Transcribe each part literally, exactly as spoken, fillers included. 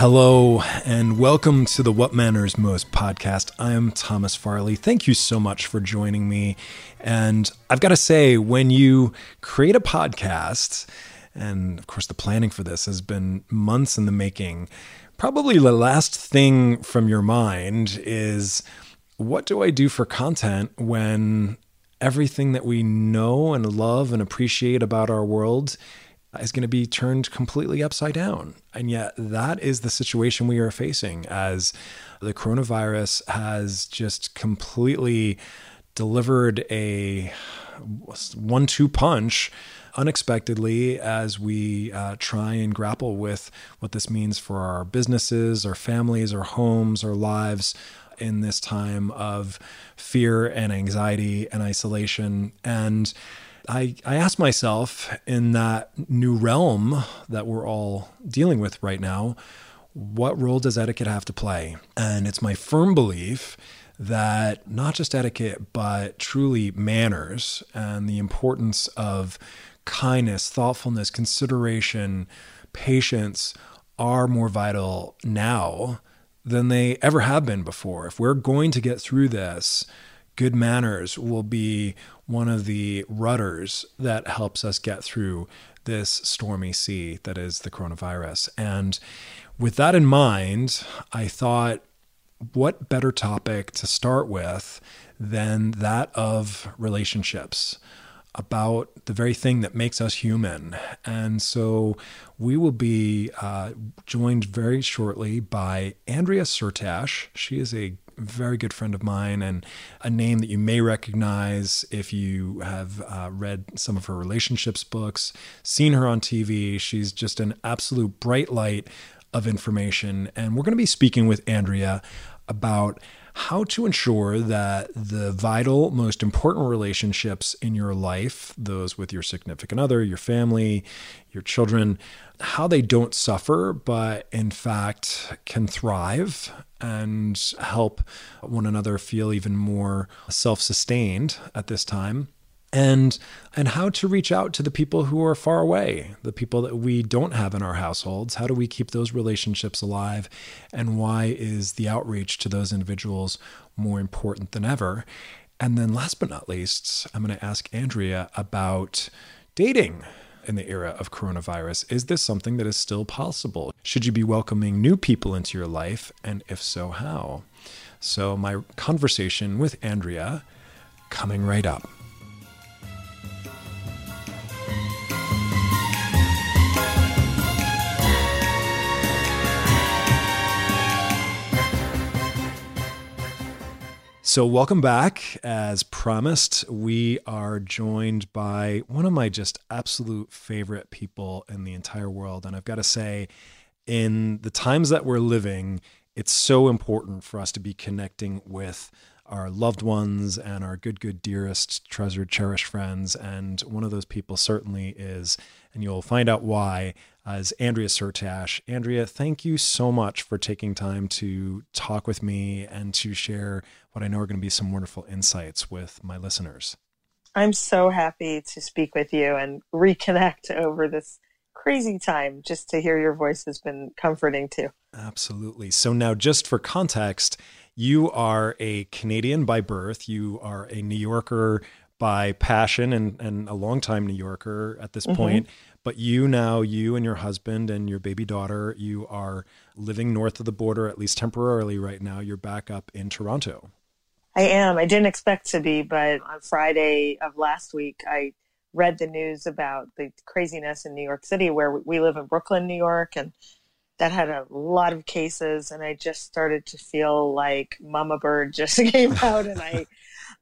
Hello, and welcome to the What Manners Most podcast. I am Thomas Farley. Thank you so much for joining me. And I've got to say, when you create a podcast, and of course the planning for this has been months in the making, probably the last thing from your mind is, what do I do for content when everything that we know and love and appreciate about our world is going to be turned completely upside down? And yet that is the situation we are facing as the coronavirus has just completely delivered a one two punch unexpectedly as we uh, try and grapple with what this means for our businesses, our families, our homes, our lives in this time of fear and anxiety and isolation. And I, I asked myself, in that new realm that we're all dealing with right now, what role does etiquette have to play? And it's my firm belief that not just etiquette, but truly manners and the importance of kindness, thoughtfulness, consideration, patience are more vital now than they ever have been before. If we're going to get through this, good manners will be one of the rudders that helps us get through this stormy sea that is the coronavirus. And with that in mind, I thought, what better topic to start with than that of relationships, about the very thing that makes us human. And so we will be uh, joined very shortly by Andrea Syrtash. She is a very good friend of mine and a name that you may recognize if you have uh, read some of her relationships books, seen her on T V. She's just an absolute bright light of information. And we're going to be speaking with Andrea about how to ensure that the vital, most important relationships in your life, those with your significant other, your family, your children, how they don't suffer, but in fact can thrive and help one another feel even more self-sustained at this time. And and how to reach out to the people who are far away, the people that we don't have in our households. How do we keep those relationships alive? And why is the outreach to those individuals more important than ever? And then last but not least, I'm going to ask Andrea about dating in the era of coronavirus. Is this something that is still possible? Should you be welcoming new people into your life? And if so, how? So my conversation with Andrea coming right up. So welcome back. As promised, we are joined by one of my just absolute favorite people in the entire world. And I've got to say, in the times that we're living, it's so important for us to be connecting with our loved ones and our good, good, dearest, treasured, cherished friends. And one of those people certainly is, and you'll find out why, is Andrea Syrtash. Andrea, thank you so much for taking time to talk with me and to share what I know are going to be some wonderful insights with my listeners. I'm so happy to speak with you and reconnect over this crazy time. Just to hear your voice has been comforting too. Absolutely. So now, just for context, you are a Canadian by birth. You are a New Yorker by passion and, and a longtime New Yorker at this mm-hmm. point. But you now, you and your husband and your baby daughter, you are living north of the border, at least temporarily right now. You're back up in Toronto. I am. I didn't expect to be, but on Friday of last week, I read the news about the craziness in New York City, where we live in Brooklyn, New York, and that had a lot of cases. And I just started to feel like Mama Bird just came out. And I,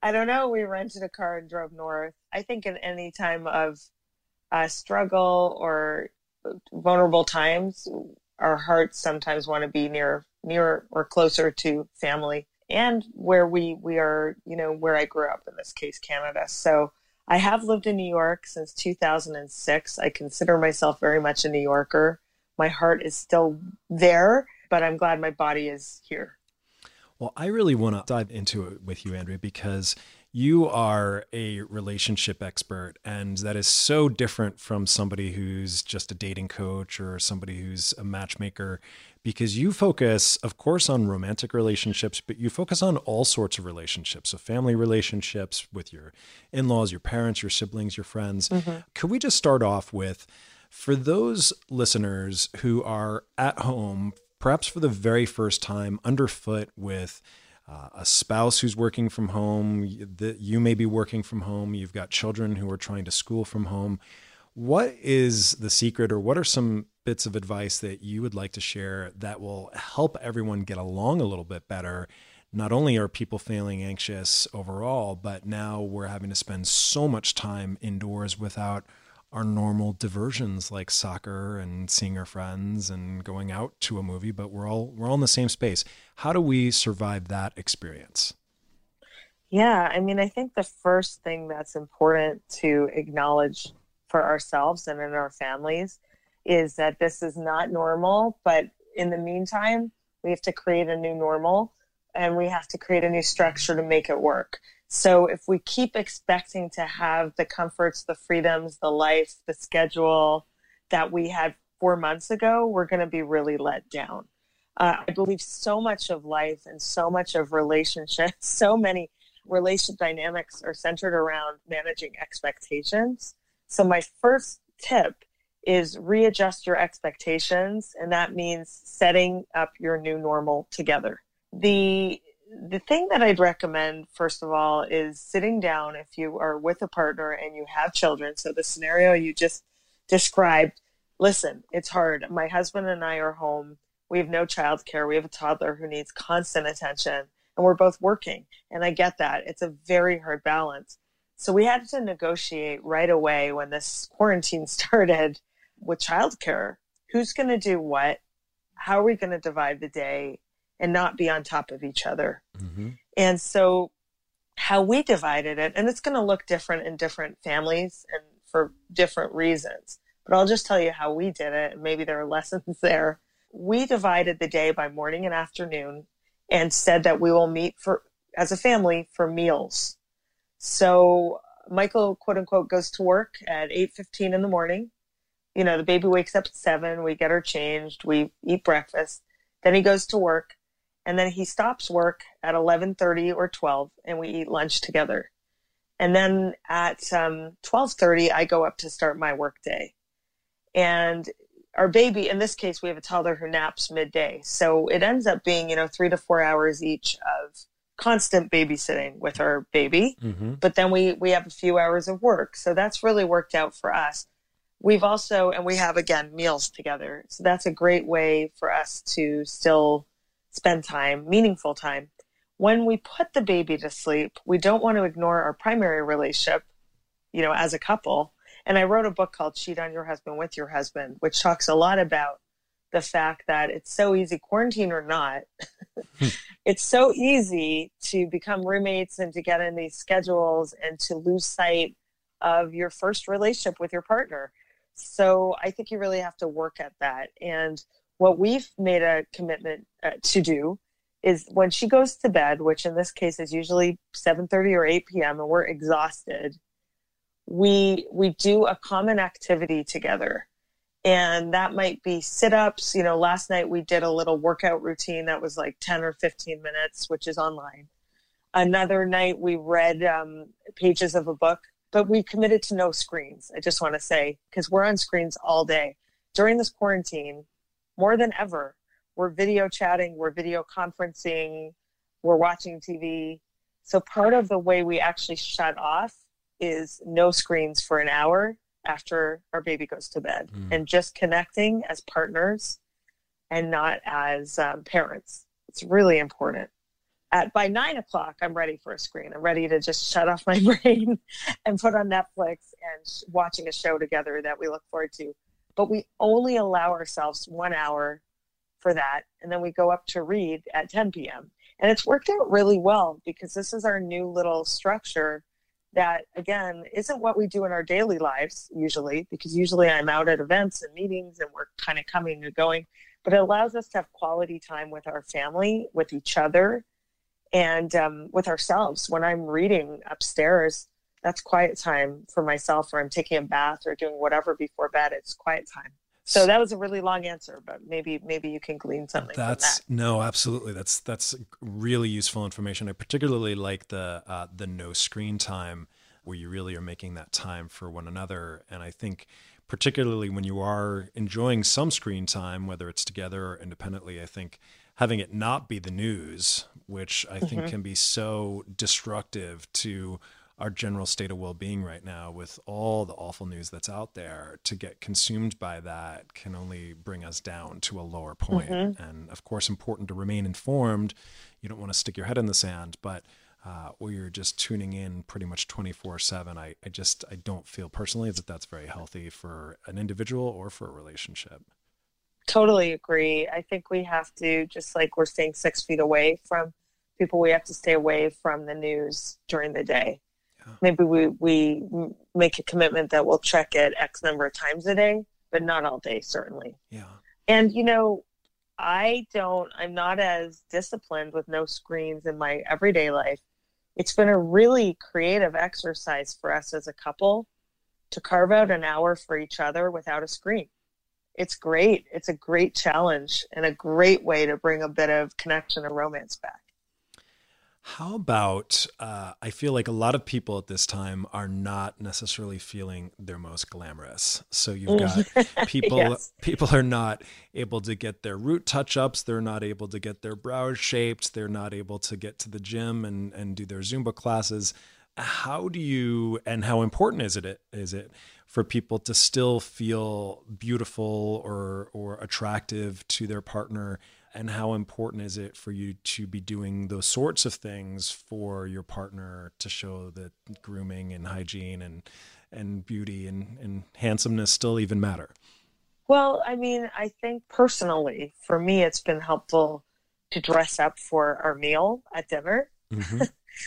I don't know, we rented a car and drove north. I think in any time of Uh, struggle or vulnerable times, our hearts sometimes want to be near, near or closer to family and where we, we are, you know, where I grew up, in this case, Canada. So I have lived in New York since two thousand six. I consider myself very much a New Yorker. My heart is still there, but I'm glad my body is here. Well, I really want to dive into it with you, Andrea, because you are a relationship expert, and that is so different from somebody who's just a dating coach or somebody who's a matchmaker, because you focus, of course, on romantic relationships, but you focus on all sorts of relationships. So family relationships with your in-laws, your parents, your siblings, your friends. Mm-hmm. Could we just start off with, for those listeners who are at home, perhaps for the very first time, underfoot with Uh, a spouse who's working from home, you, the, you may be working from home, you've got children who are trying to school from home. What is the secret, or what are some bits of advice that you would like to share that will help everyone get along a little bit better? Not only are people feeling anxious overall, but now we're having to spend so much time indoors without our normal diversions like soccer and seeing our friends and going out to a movie, but we're all, we're all in the same space. How do we survive that experience? Yeah. I mean, I think the first thing that's important to acknowledge for ourselves and in our families is that this is not normal, but in the meantime, we have to create a new normal, and we have to create a new structure to make it work. So if we keep expecting to have the comforts, the freedoms, the life, the schedule that we had four months ago, we're going to be really let down. Uh, I believe so much of life and so much of relationships, so many relationship dynamics are centered around managing expectations. So my first tip is readjust your expectations, and that means setting up your new normal together. The The thing that I'd recommend, first of all, is sitting down if you are with a partner and you have children. So the scenario you just described, listen, it's hard. My husband and I are home. We have no childcare. We have a toddler who needs constant attention, and we're both working. And I get that. It's a very hard balance. So we had to negotiate right away when this quarantine started with childcare. Who's going to do what? How are we going to divide the day and not be on top of each other? Mm-hmm. And so how we divided it, and it's going to look different in different families and for different reasons, but I'll just tell you how we did it, and maybe there are lessons there. We divided the day by morning and afternoon and said that we will meet for as a family for meals. So Michael, quote unquote, goes to work at eight fifteen in the morning. You know, the baby wakes up at seven, we get her changed, we eat breakfast, then he goes to work. And then he stops work at eleven thirty or twelve, and we eat lunch together. And then at um, twelve thirty, I go up to start my work day. And our baby, in this case, we have a toddler who naps midday. So it ends up being, you know, three to four hours each of constant babysitting with our baby. Mm-hmm. But then we, we have a few hours of work. So that's really worked out for us. We've also, and we have, again, meals together. So that's a great way for us to still spend time, meaningful time. When we put the baby to sleep, we don't want to ignore our primary relationship, you know, as a couple. And I wrote a book called Cheat on Your Husband with Your Husband, which talks a lot about the fact that it's so easy, quarantine or not, it's so easy to become roommates and to get in these schedules and to lose sight of your first relationship with your partner. So I think you really have to work at that. And what we've made a commitment uh, to do is when she goes to bed, which in this case is usually seven thirty or eight p.m. and we're exhausted, we we do a common activity together. And that might be sit-ups. You know, last night we did a little workout routine that was like ten or fifteen minutes, which is online. Another night we read um, pages of a book, but we committed to no screens. I just want to say, because we're on screens all day. During this quarantine, more than ever, we're video chatting, we're video conferencing, we're watching T V. So part of the way we actually shut off is no screens for an hour after our baby goes to bed, mm. and just connecting as partners and not as um, parents. It's really important. At by nine o'clock, I'm ready for a screen. I'm ready to just shut off my brain and put on Netflix and sh- watching a show together that we look forward to. But we only allow ourselves one hour for that. And then we go up to read at ten p.m. And it's worked out really well because this is our new little structure that, again, isn't what we do in our daily lives usually, because usually I'm out at events and meetings and we're kind of coming and going. But it allows us to have quality time with our family, with each other, and um, with ourselves. When I'm reading upstairs, that's quiet time for myself, or I'm taking a bath or doing whatever before bed. It's quiet time. So that was a really long answer, but maybe maybe you can glean something that's, from that. No, absolutely. That's that's really useful information. I particularly like the uh, the no screen time, where you really are making that time for one another. And I think particularly when you are enjoying some screen time, whether it's together or independently, I think having it not be the news, which I think mm-hmm. can be so destructive to our general state of well-being right now with all the awful news that's out there, to get consumed by that can only bring us down to a lower point. Mm-hmm. And of course, important to remain informed. You don't want to stick your head in the sand, but uh, where you're just tuning in pretty much twenty-four seven, I, I just, I don't feel personally that that's very healthy for an individual or for a relationship. Totally agree. I think we have to, just like we're staying six feet away from people, we have to stay away from the news during the day. Maybe we, we make a commitment that we'll check it X number of times a day, but not all day, certainly. Yeah. And, you know, I don't, I'm not as disciplined with no screens in my everyday life. It's been a really creative exercise for us as a couple to carve out an hour for each other without a screen. It's great. It's a great challenge and a great way to bring a bit of connection and romance back. How about, uh, I feel like a lot of people at this time are not necessarily feeling their most glamorous. So you've got people, yes. people are not able to get their root touch-ups. They're not able to get their brows shaped. They're not able to get to the gym and, and do their Zumba classes. How do you, and how important is it, is it for people to still feel beautiful or, or attractive to their partner? And how important is it for you to be doing those sorts of things for your partner to show that grooming and hygiene and, and beauty and, and handsomeness still even matter? Well, I mean, I think personally, for me, it's been helpful to dress up for our meal at dinner. Mm-hmm.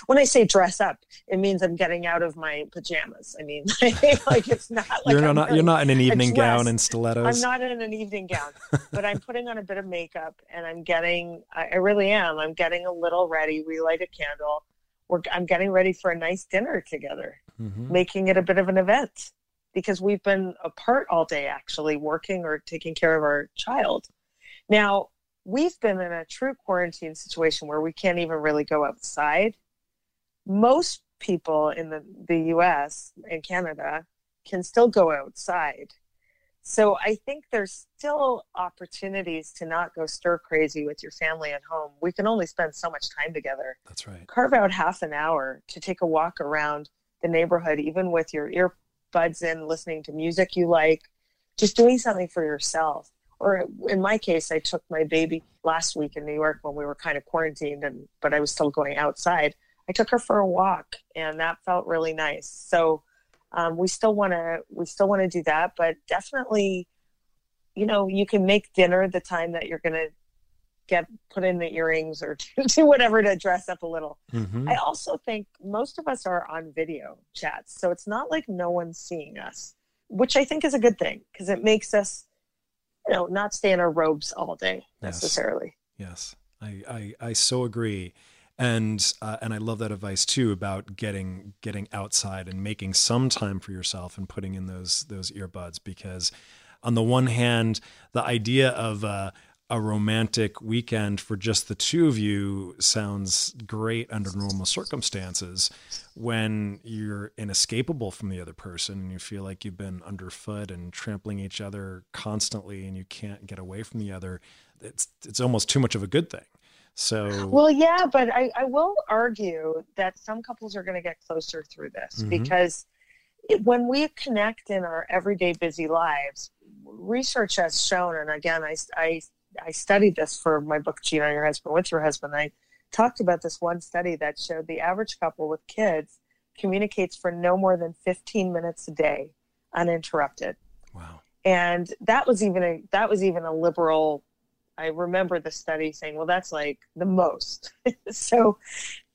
When I say dress up, it means I'm getting out of my pajamas. I mean, like it's not like you're, not, really you're not in an evening gown and stilettos. I'm not in an evening gown, but I'm putting on a bit of makeup and I'm getting, I, I really am. I'm getting a little ready. We light a candle. We're, I'm getting ready for a nice dinner together, mm-hmm. making it a bit of an event, because we've been apart all day, actually working or taking care of our child. Now, we've been in a true quarantine situation where we can't even really go outside. Most people in the, the U S and Canada can still go outside. So I think there's still opportunities to not go stir crazy with your family at home. We can only spend so much time together. That's right. Carve out half an hour to take a walk around the neighborhood, even with your earbuds in, listening to music you like, just doing something for yourself. Or in my case, I took my baby last week in New York when we were kind of quarantined, and but I was still going outside. I took her for a walk, and that felt really nice. So um, we still want to we still want to do that, but definitely, you know, you can make dinner the time that you're going to get put in the earrings or do whatever to dress up a little. Mm-hmm. I also think most of us are on video chats, so it's not like no one's seeing us, which I think is a good thing because it makes us, you know, not stay in our robes all day necessarily. Yes, yes. I, I I so agree. And uh, and I love that advice too about getting getting outside and making some time for yourself and putting in those those earbuds, because on the one hand, the idea of uh, a romantic weekend for just the two of you sounds great under normal circumstances. When you're inescapable from the other person and you feel like you've been underfoot and trampling each other constantly and you can't get away from the other, it's it's almost too much of a good thing. So, well, yeah, but I, I will argue that some couples are going to get closer through this, mm-hmm. because when we connect in our everyday busy lives, research has shown, and again, I, I, I studied this for my book, Cheat on Your Husband with Your Husband. I talked about this one study that showed the average couple with kids communicates for no more than fifteen minutes a day uninterrupted. Wow. And that was even a, that was even a liberal, I remember the study saying, well, that's like the most. So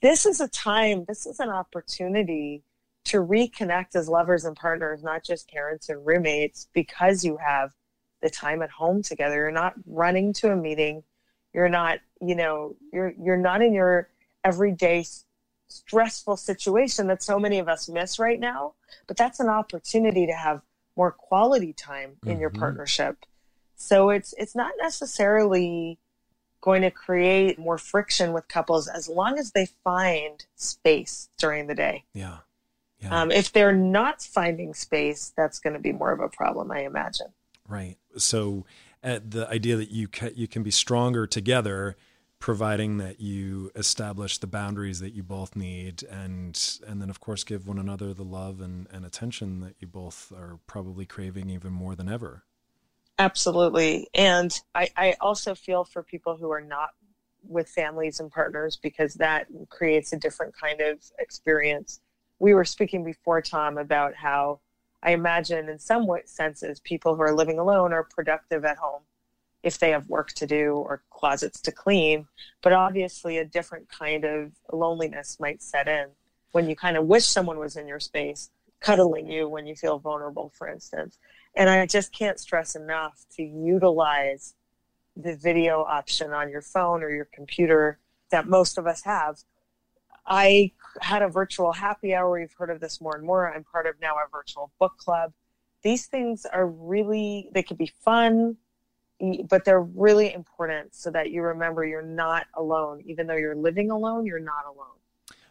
this is a time, this is an opportunity to reconnect as lovers and partners, not just parents and roommates, because you have the time at home together. You're not running to a meeting. You're not, you know, you're, you're not in your everyday stressful situation that so many of us miss right now. But that's an opportunity to have more quality time in mm-hmm. your partnership. So it's it's not necessarily going to create more friction with couples as long as they find space during the day. Yeah. yeah. Um, if they're not finding space, that's going to be more of a problem, I imagine. Right. So uh, the idea that you ca- you can be stronger together, providing that you establish the boundaries that you both need, and and then of course give one another the love and, and attention that you both are probably craving even more than ever. Absolutely. And I, I also feel for people who are not with families and partners, because that creates a different kind of experience. We were speaking before, Tom, about how I imagine in some senses people who are living alone are productive at home, if they have work to do or closets to clean, but obviously a different kind of loneliness might set in when you kind of wish someone was in your space, cuddling you when you feel vulnerable, for instance. And I just can't stress enough to utilize the video option on your phone or your computer that most of us have. I had a virtual happy hour. You've heard of this more and more. I'm part of now a virtual book club. These things are really, they could be fun, but they're really important so that you remember you're not alone. Even though you're living alone, you're not alone.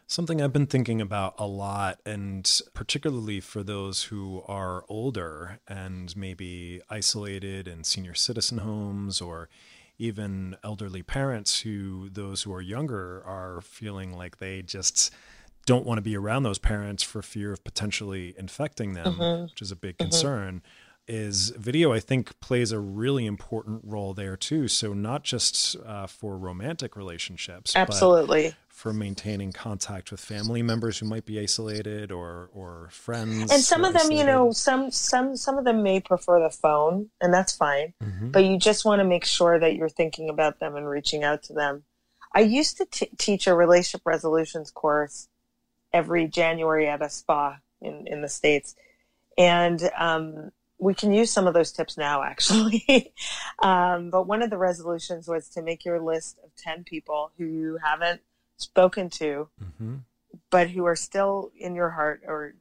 Something I've been thinking about a lot, and particularly for those who are older and maybe isolated in senior citizen homes, or even elderly parents who, those who are younger, are feeling like they just don't want to be around those parents for fear of potentially infecting them, mm-hmm. which is a big mm-hmm. concern. Is video, I think, plays a really important role there too. So not just uh, for romantic relationships, absolutely, but for maintaining contact with family members who might be isolated, or or friends. And some of them, isolated. you know, some some some of them may prefer the phone, and that's fine. Mm-hmm. But you just want to make sure that you're thinking about them and reaching out to them. I used to t- teach a relationship resolutions course every January at a spa in in the States, and um. we can use some of those tips now, actually. um, but one of the resolutions was to make your list of ten people who you haven't spoken to, mm-hmm. but who are still in your heart or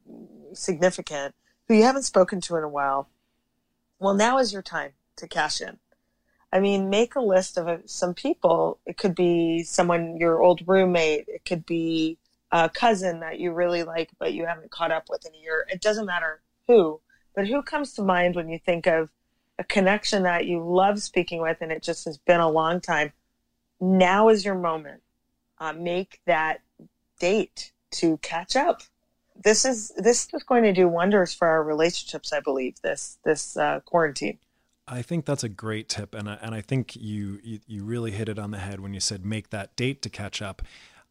significant, who you haven't spoken to in a while. Well, now is your time to cash in. I mean, make a list of uh, some people. It could be someone, your old roommate. It could be a cousin that you really like, but you haven't caught up with in a year. It doesn't matter who. But who comes to mind when you think of a connection that you love speaking with and it just has been a long time? Now is your moment. Uh, make that date to catch up. This is this is going to do wonders for our relationships, I believe, this this uh, quarantine. I think that's a great tip. And I, and I think you, you you really hit it on the head when you said make that date to catch up.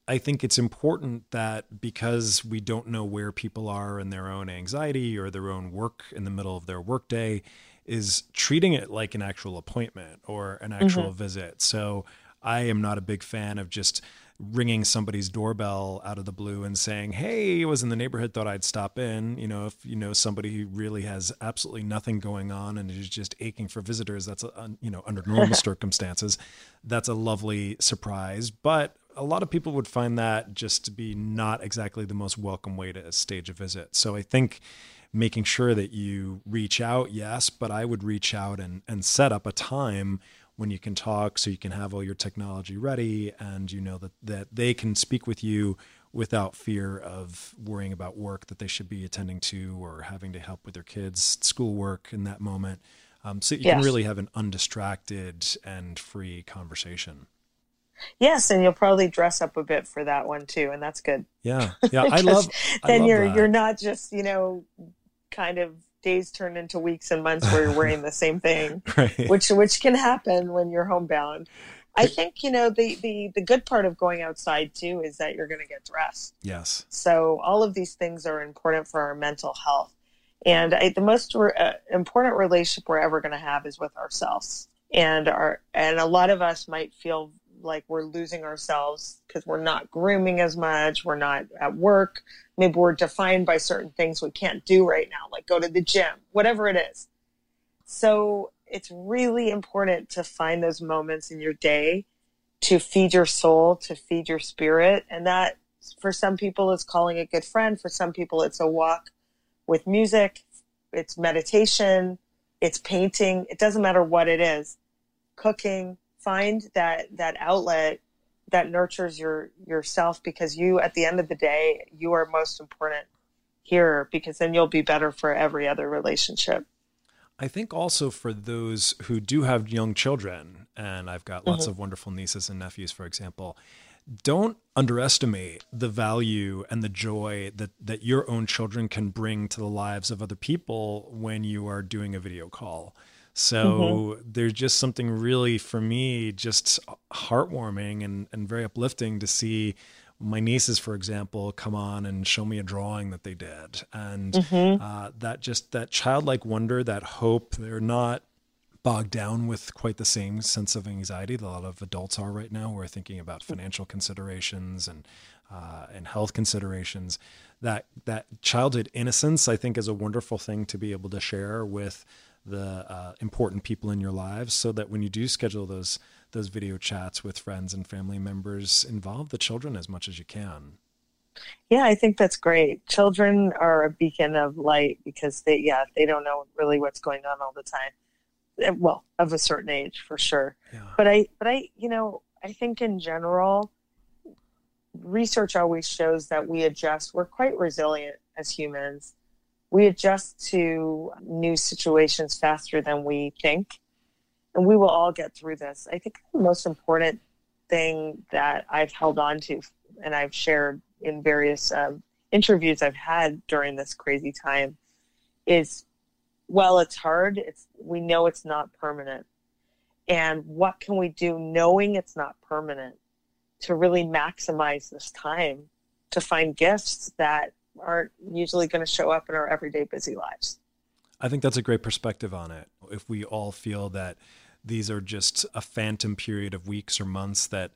I think it's important that, because we don't know where people are in their own anxiety or their own work in the middle of their workday, is treating it like an actual appointment or an actual mm-hmm. visit. So I am not a big fan of just ringing somebody's doorbell out of the blue and saying, "Hey, I was in the neighborhood, thought I'd stop in." You know, if you know somebody who really has absolutely nothing going on and is just aching for visitors, that's a, you know, under normal circumstances, that's a lovely surprise. But a lot of people would find that just to be not exactly the most welcome way to stage a visit. So I think making sure that you reach out, yes, but I would reach out and, and set up a time when you can talk, so you can have all your technology ready, and you know that, that they can speak with you without fear of worrying about work that they should be attending to, or having to help with their kids' schoolwork in that moment. Um, so you yes. can really have an undistracted and free conversation. Yes, and you'll probably dress up a bit for that one too, and that's good. Yeah, yeah, I love. I then love you're that. You're not just, you know, kind of days turned into weeks and months where you're wearing the same thing, right. which which can happen when you're homebound. I think, you know, the the the good part of going outside too is that you're going to get dressed. Yes. So all of these things are important for our mental health, and I, the most re- uh, important relationship we're ever going to have is with ourselves, and our and a lot of us might feel like we're losing ourselves because we're not grooming as much. We're not at work. Maybe we're defined by certain things we can't do right now, like go to the gym, whatever it is. So it's really important to find those moments in your day to feed your soul, to feed your spirit. And that, for some people, is calling a good friend. For some people, it's a walk with music. It's meditation. It's painting. It doesn't matter what it is. Cooking. Find that, that outlet that nurtures your yourself, because you, at the end of the day, you are most important here, because then you'll be better for every other relationship. I think also for those who do have young children, and I've got lots mm-hmm. of wonderful nieces and nephews, for example, don't underestimate the value and the joy that, that your own children can bring to the lives of other people when you are doing a video call. So mm-hmm. there's just something really, for me, just heartwarming and, and very uplifting to see my nieces, for example, come on and show me a drawing that they did. And mm-hmm. uh, that just that childlike wonder, that hope, they're not bogged down with quite the same sense of anxiety that a lot of adults are right now. We're thinking about financial considerations and uh, and health considerations. That that childhood innocence, I think, is a wonderful thing to be able to share with the uh, important people in your lives, so that when you do schedule those those video chats with friends and family members, involve the children as much as you can. Yeah, I think that's great. Children are a beacon of light, because they, yeah, they don't know really what's going on all the time. Well, of a certain age, for sure. Yeah. But I, but I, you know, I think in general, research always shows that we adjust. We're quite resilient as humans. We adjust to new situations faster than we think, and we will all get through this. I think the most important thing that I've held on to, and I've shared in various um, interviews I've had during this crazy time, is, well, it's hard. It's, we know it's not permanent. And what can we do, knowing it's not permanent, to really maximize this time, to find gifts that aren't usually going to show up in our everyday busy lives? I think that's a great perspective on it. If we all feel that these are just a phantom period of weeks or months that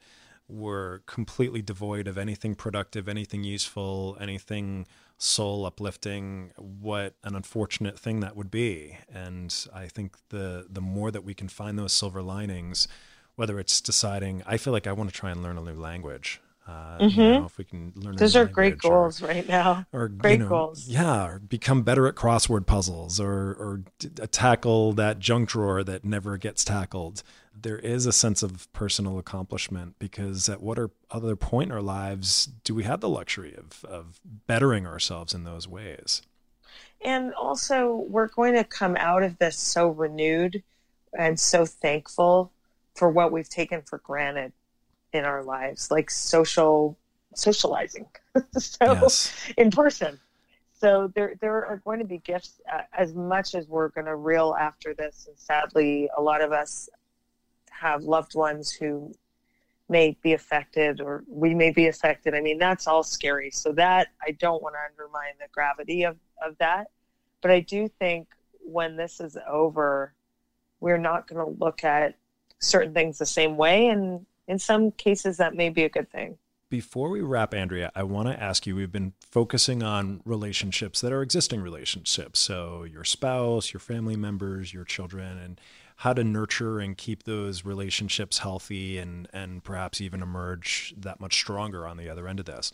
were completely devoid of anything productive, anything useful, anything soul uplifting, what an unfortunate thing that would be. And I think the the more that we can find those silver linings, whether it's deciding, I feel like I want to try and learn a new language. Uh, mm-hmm. you know, if we can learn, those are great goals or, right now. Or great you know, goals, yeah. Or become better at crossword puzzles, or or t- tackle that junk drawer that never gets tackled. There is a sense of personal accomplishment, because at what other point in our lives do we have the luxury of of bettering ourselves in those ways? And also, we're going to come out of this so renewed and so thankful for what we've taken for granted in our lives, like social socializing. so yes. in person. So there, there are going to be gifts uh, as much as we're going to reel after this. And sadly, a lot of us have loved ones who may be affected, or we may be affected. I mean, that's all scary. So that, I don't want to undermine the gravity of, of that. But I do think when this is over, we're not going to look at certain things the same way. And in some cases, that may be a good thing. Before we wrap, Andrea, I want to ask you, we've been focusing on relationships that are existing relationships. So your spouse, your family members, your children, and how to nurture and keep those relationships healthy and, and perhaps even emerge that much stronger on the other end of this.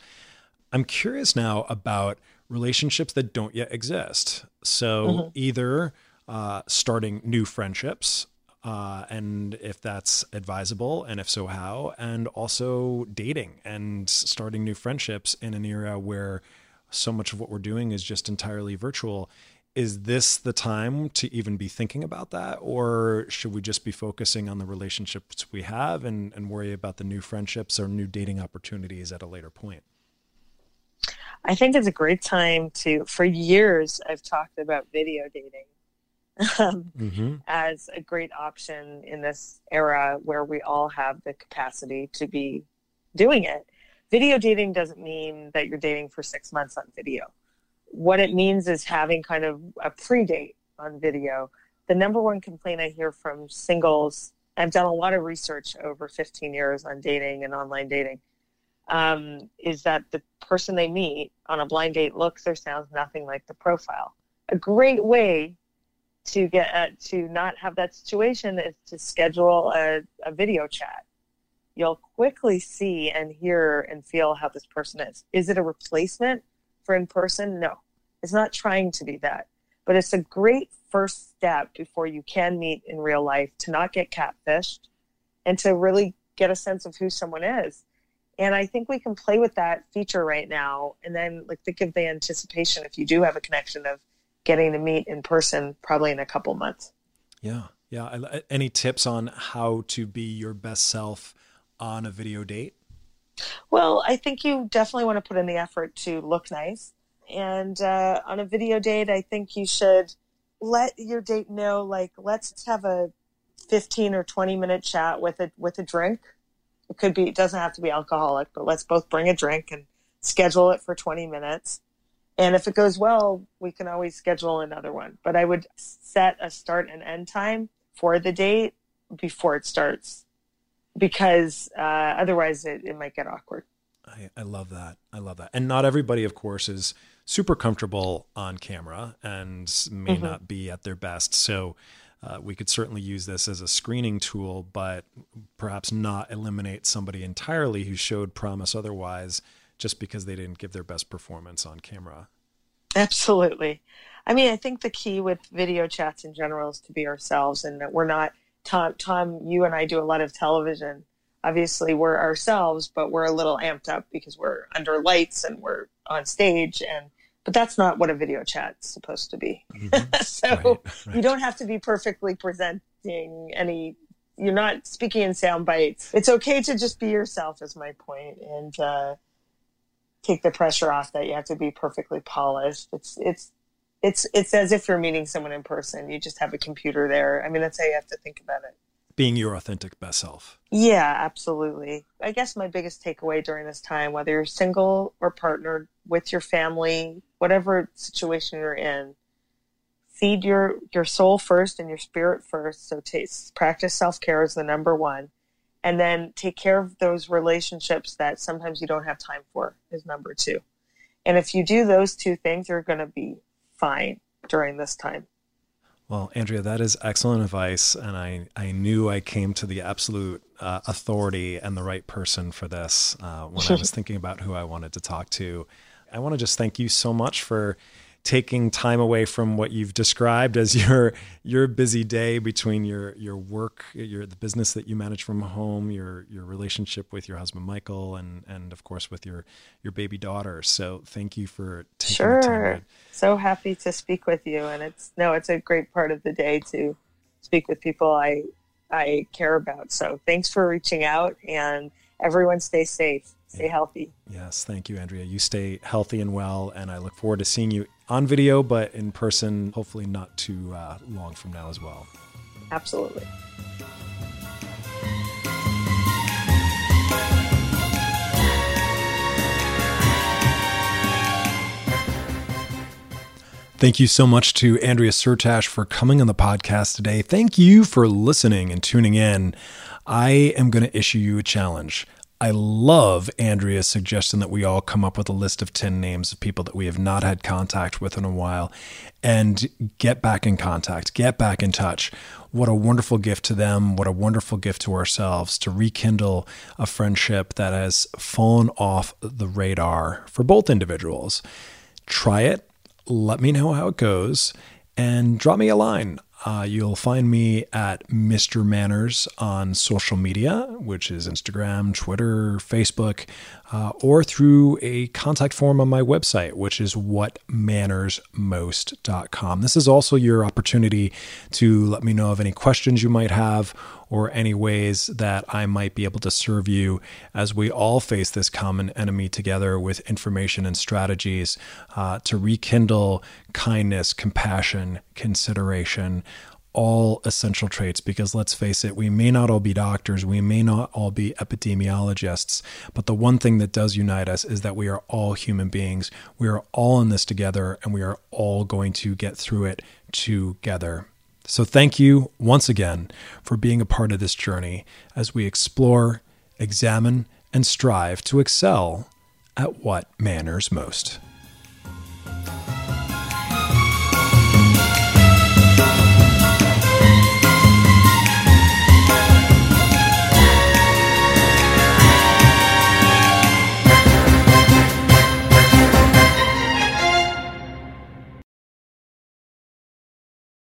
I'm curious now about relationships that don't yet exist. So mm-hmm. either uh, starting new friendships, Uh, and if that's advisable, and if so, how, and also dating and starting new friendships in an era where so much of what we're doing is just entirely virtual. Is this the time to even be thinking about that? Or should we just be focusing on the relationships we have and, and worry about the new friendships or new dating opportunities at a later point? I think it's a great time to, for years, I've talked about video dating. Um, mm-hmm. as a great option in this era where we all have the capacity to be doing it. Video dating doesn't mean that you're dating for six months on video. What it means is having kind of a pre-date on video. The number one complaint I hear from singles, I've done a lot of research over fifteen years on dating and online dating, um, is that the person they meet on a blind date looks or sounds nothing like the profile. A great way to get uh, to not have that situation is to schedule a, a video chat you'll quickly see and hear and feel how this person is. Is it a replacement for in person? No, it's not trying to be that, but it's a great first step before you can meet in real life to not get catfished and to really get a sense of who someone is. And I think we can play with that feature right now. And then like think of the anticipation if you do have a connection of getting to meet in person, probably in a couple months. Yeah. Yeah. I, any tips on how to be your best self on a video date? Well, I think you definitely want to put in the effort to look nice. And uh, on a video date, I think you should let your date know, like, let's have a fifteen or twenty minute chat with a, with a drink. It could be, it doesn't have to be alcoholic, but let's both bring a drink and schedule it for twenty minutes. And if it goes well, we can always schedule another one. But I would set a start and end time for the date before it starts, because uh, otherwise it, it might get awkward. I, I love that. I love that. And not everybody, of course, is super comfortable on camera and may mm-hmm. not be at their best. So uh, we could certainly use this as a screening tool, but perhaps not eliminate somebody entirely who showed promise otherwise just because they didn't give their best performance on camera. Absolutely. I mean, I think the key with video chats in general is to be ourselves, and that we're not, Tom, Tom, you and I do a lot of television. Obviously we're ourselves, but we're a little amped up because we're under lights and we're on stage. And, but that's not what a video chat's supposed to be. Mm-hmm. So right, right. You don't have to be perfectly presenting any, you're not speaking in sound bites. It's okay to just be yourself is my point. And, uh, take the pressure off that you have to be perfectly polished. It's, it's, it's, it's as if you're meeting someone in person. You just have a computer there. I mean, that's how you have to think about it. Being your authentic best self. Yeah, absolutely. I guess my biggest takeaway during this time, whether you're single or partnered, with your family, whatever situation you're in, feed your, your soul first and your spirit first. So t- practice self-care is the number one. And then take care of those relationships that sometimes you don't have time for is number two. And if you do those two things, you're going to be fine during this time. Well, Andrea, that is excellent advice. And I, I knew I came to the absolute uh, authority and the right person for this uh, when I was thinking about who I wanted to talk to. I want to just thank you so much for taking time away from what you've described as your your busy day between your your work, your the business that you manage from home, your your relationship with your husband Michael, and and of course with your your baby daughter. So thank you for taking sure. the time. Sure, so happy to speak with you, and it's no, it's a great part of the day to speak with people I I care about. So thanks for reaching out, and everyone stay safe. Stay healthy. Yes. Thank you, Andrea. You stay healthy and well, and I look forward to seeing you on video, but in person, hopefully not too uh, long from now as well. Absolutely. Thank you so much to Andrea Syrtash for coming on the podcast today. Thank you for listening and tuning in. I am going to issue you a challenge. I love Andrea's suggestion that we all come up with a list of ten names of people that we have not had contact with in a while and get back in contact, get back in touch. What a wonderful gift to them. What a wonderful gift to ourselves to rekindle a friendship that has fallen off the radar for both individuals. Try it. Let me know how it goes and drop me a line. Uh, you'll find me at Mister Manners on social media, which is Instagram, Twitter, Facebook, uh, or through a contact form on my website, which is what manners most dot com. This is also your opportunity to let me know of any questions you might have or any ways that I might be able to serve you as we all face this common enemy together with information and strategies uh, to rekindle kindness, compassion, consideration, all essential traits. Because let's face it, we may not all be doctors, we may not all be epidemiologists, but the one thing that does unite us is that we are all human beings. We are all in this together, and we are all going to get through it together. So thank you once again for being a part of this journey as we explore, examine, and strive to excel at what matters most.